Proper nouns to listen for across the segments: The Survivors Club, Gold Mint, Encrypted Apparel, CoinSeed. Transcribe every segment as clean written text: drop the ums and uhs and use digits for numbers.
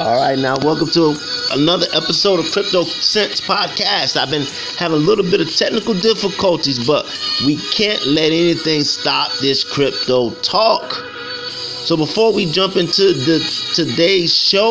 All right, now welcome to another episode of Crypto Sense Podcast. I've been having a little bit of technical difficulties, but we can't let anything stop this crypto talk. So before we jump into today's show,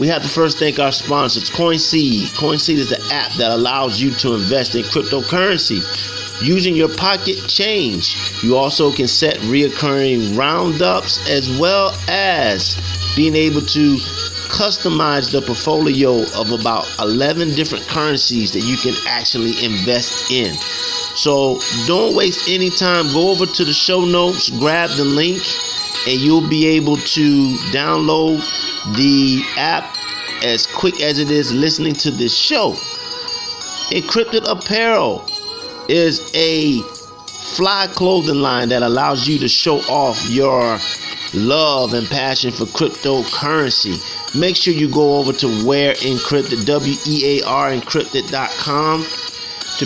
we have to first thank our sponsors, CoinSeed. CoinSeed is an app that allows you to invest in cryptocurrency using your pocket change. You also can set reoccurring roundups as well as being able to customize the portfolio of about 11 different currencies that you can actually invest in. So don't waste any time. Go over to the show notes, grab the link, and you'll be able to download the app as quick as it is listening to this show. Encrypted Apparel is a fly clothing line that allows you to show off your love and passion for cryptocurrency. Make sure you go over to wearencrypted, wearencrypted.com,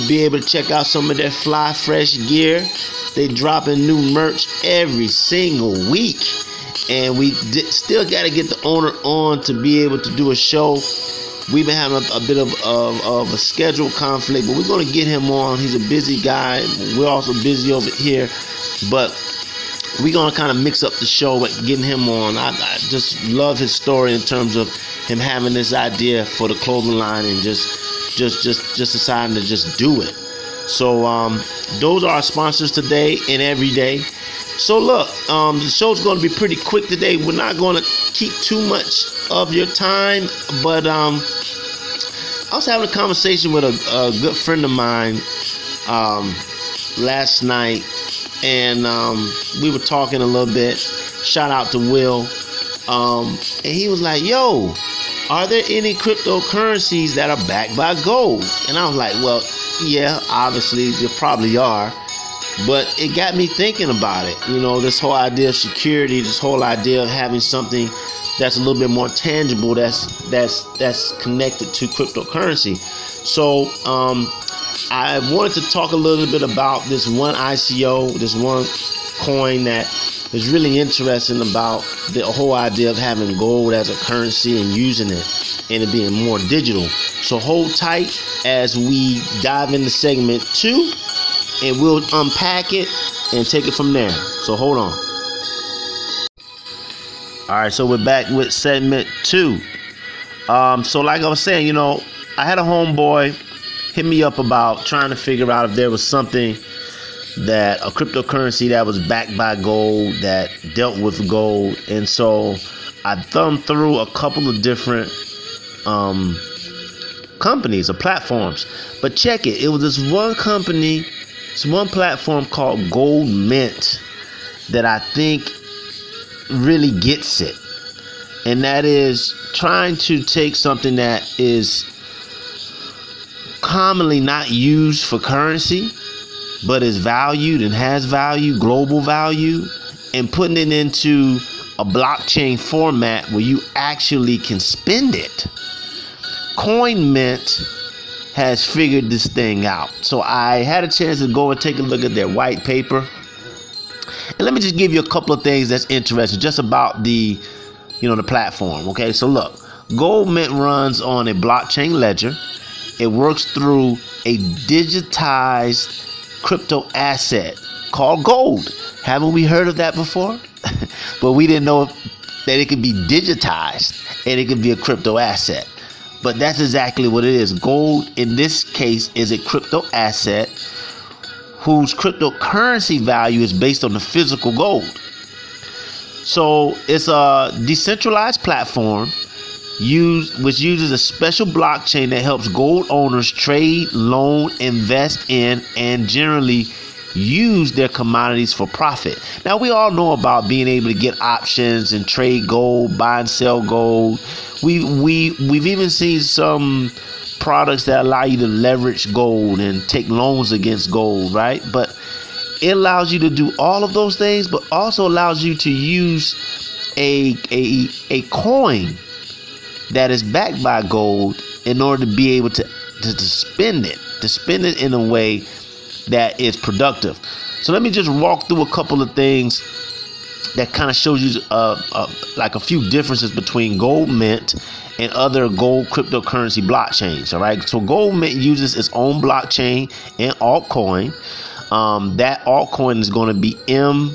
to be able to check out some of their fly fresh gear. They dropping new merch every single week, and we still got to get the owner on to be able to do a show. We've been having a bit of a schedule conflict, but we're going to get him on. He's a busy guy. We're also busy over here, but we're going to kind of mix up the show and getting him on. I just love his story in terms of him having this idea for the clothing line and just deciding to just do it. So those are our sponsors today and every day. So look, the show's going to be pretty quick today. We're not going to keep too much of your time, but I was having a conversation with a good friend of mine last night, and we were talking a little bit. Shout out to Will. And he was like, yo, are there any cryptocurrencies that are backed by gold? And I was like, well, yeah, obviously there probably are. But it got me thinking about it. You know, this whole idea of security, this whole idea of having something that's a little bit more tangible, that's connected to cryptocurrency. So I wanted to talk a little bit about this one ICO, this one coin that is really interesting about the whole idea of having gold as a currency and using it and it being more digital. So hold tight as we dive into segment 2. And we'll unpack it and take it from there. So hold on. All right, so we're back with segment 2. So like I was saying, you know, I had a homeboy hit me up about trying to figure out if there was something that a cryptocurrency that was backed by gold, that dealt with gold. And so I thumbed through a couple of different companies or platforms. But check it. It was this one company. It's one platform called Gold Mint that I think really gets it. And that is trying to take something that is commonly not used for currency, but is valued and has value, global value, and putting it into a blockchain format where you actually can spend it. CoinMint has figured this thing out. So I had a chance to go and take a look at their white paper. And let me just give you a couple of things that's interesting just about the platform. Okay, so look, Gold Mint runs on a blockchain ledger. It works through a digitized crypto asset called gold. Haven't we heard of that before? But we didn't know that it could be digitized and it could be a crypto asset. But that's exactly what it is. Gold, in this case, is a crypto asset whose cryptocurrency value is based on the physical gold. So it's a decentralized platform which uses a special blockchain that helps gold owners trade, loan, invest in, and generally use their commodities for profit. Now, we all know about being able to get options and trade gold, buy and sell gold. We've even seen some products that allow you to leverage gold and take loans against gold, right? But it allows you to do all of those things, but also allows you to use a coin that is backed by gold in order to be able to spend it in a way that is productive. So let me just walk through a couple of things that kind of shows you like a few differences between Gold Mint and other gold cryptocurrency blockchains. All right, so Gold Mint uses its own blockchain and altcoin. That altcoin is going to be M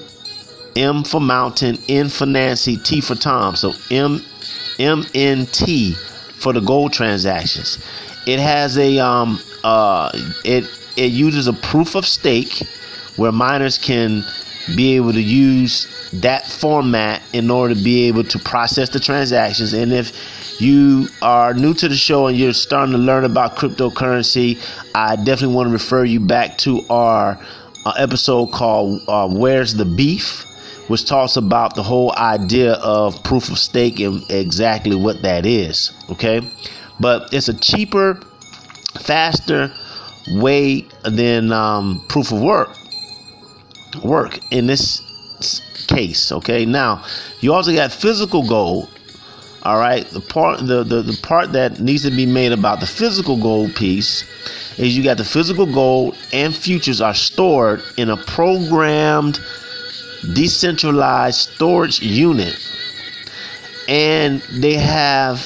for mountain, N for Nancy, T for Tom. So MNT for the gold transactions. It has a it uses a proof of stake where miners can be able to use that format in order to be able to process the transactions. And if you are new to the show and you're starting to learn about cryptocurrency, I definitely want to refer you back to our episode called Where's the Beef, which talks about the whole idea of proof of stake and exactly what that is. Okay, but it's a cheaper, faster way than proof of work in this case. Okay, now you also got physical gold. All right, the part that needs to be made about the physical gold piece is you got the physical gold and futures are stored in a programmed decentralized storage unit, and they have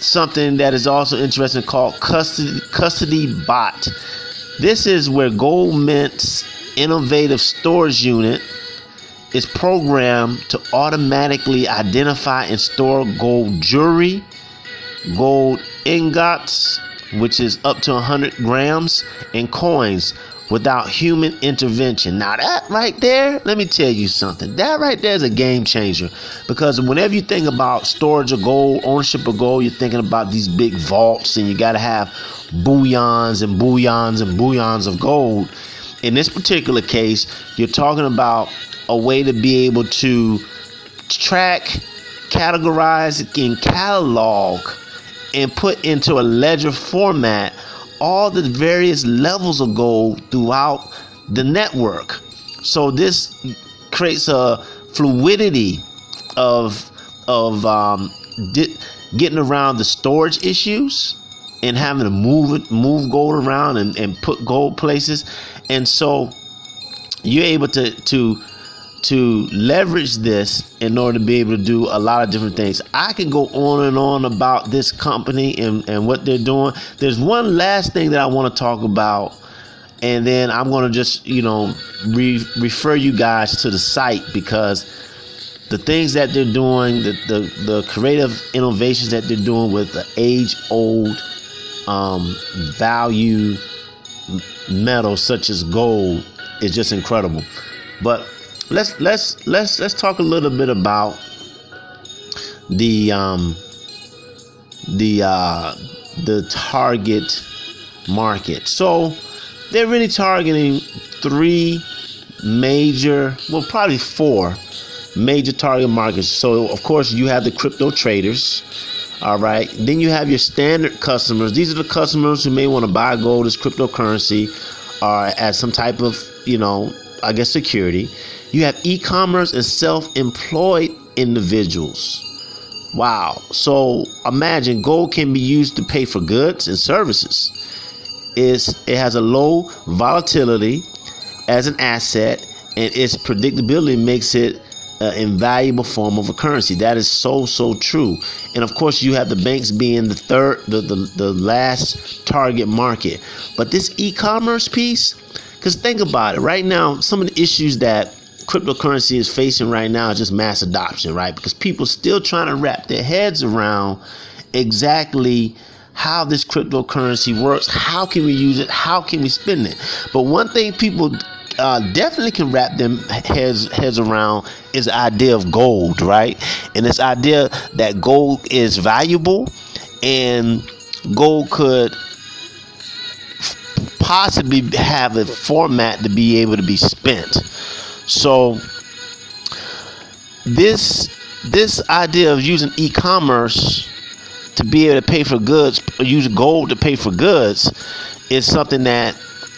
something that is also interesting called custody bot. This is where Gold Mint's innovative storage unit is programmed to automatically identify and store gold jewelry, gold ingots, which is up to 100 grams, and coins without human intervention. Now that right there, let me tell you something. That right there is a game changer, because whenever you think about storage of gold, ownership of gold, you're thinking about these big vaults and you got to have bullions and bullions and bullions of gold. In this particular case, you're talking about a way to be able to track, categorize, and catalog and put into a ledger format all the various levels of gold throughout the network. So this creates a fluidity of getting around the storage issues and having to move gold around and put gold places. And so you're able to leverage this in order to be able to do a lot of different things. I can go on and on about this company and what they're doing. There's one last thing that I want to talk about, and then I'm going to just, you know, refer you guys to the site, because the things that they're doing, the creative innovations that they're doing with the age-old value metals such as gold is just incredible. But let's talk a little bit about the target market. So they're really targeting three major, well, probably four major target markets. So of course you have the crypto traders. All right, then you have your standard customers. These are the customers who may want to buy gold as cryptocurrency or as some type of, you know, I guess security. You have e-commerce and self-employed individuals. Wow. So imagine gold can be used to pay for goods and services. It has a low volatility as an asset, and its predictability makes it an invaluable form of a currency. That is so true. And of course you have the banks being the third, the last target market. But this e-commerce piece, because think about it, right now some of the issues that cryptocurrency is facing right now is just mass adoption, right? Because people still trying to wrap their heads around exactly how this cryptocurrency works. How can we use it? How can we spend it? But one thing people definitely can wrap them heads around is the idea of gold, right? And this idea that gold is valuable and gold could possibly have a format to be able to be spent. So this idea of using e-commerce to be able to pay for goods, or use gold to pay for goods, is something that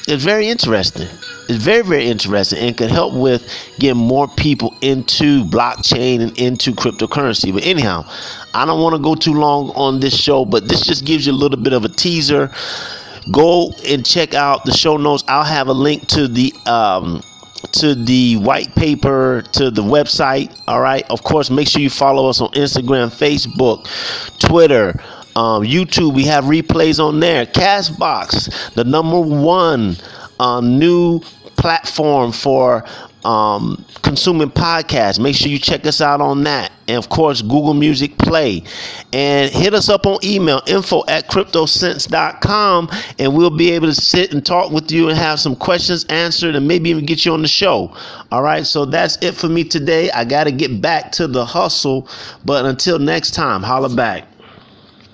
is very interesting. It's very interesting, and could help with getting more people into blockchain and into cryptocurrency. But anyhow, I don't want to go too long on this show, but this just gives you a little bit of a teaser. Go and check out the show notes. I'll have a link to the to the white paper, to the website. All right. Of course, make sure you follow us on Instagram, Facebook, Twitter, YouTube. We have replays on there. Castbox, the #1 new platform for consuming podcasts. Make sure you check us out on that. And of course, Google Music Play. And hit us up on email, info@cryptosense.com, and we'll be able to sit and talk with you and have some questions answered and maybe even get you on the show. All right, so that's it for me today. I got to get back to the hustle. But until next time, holla back.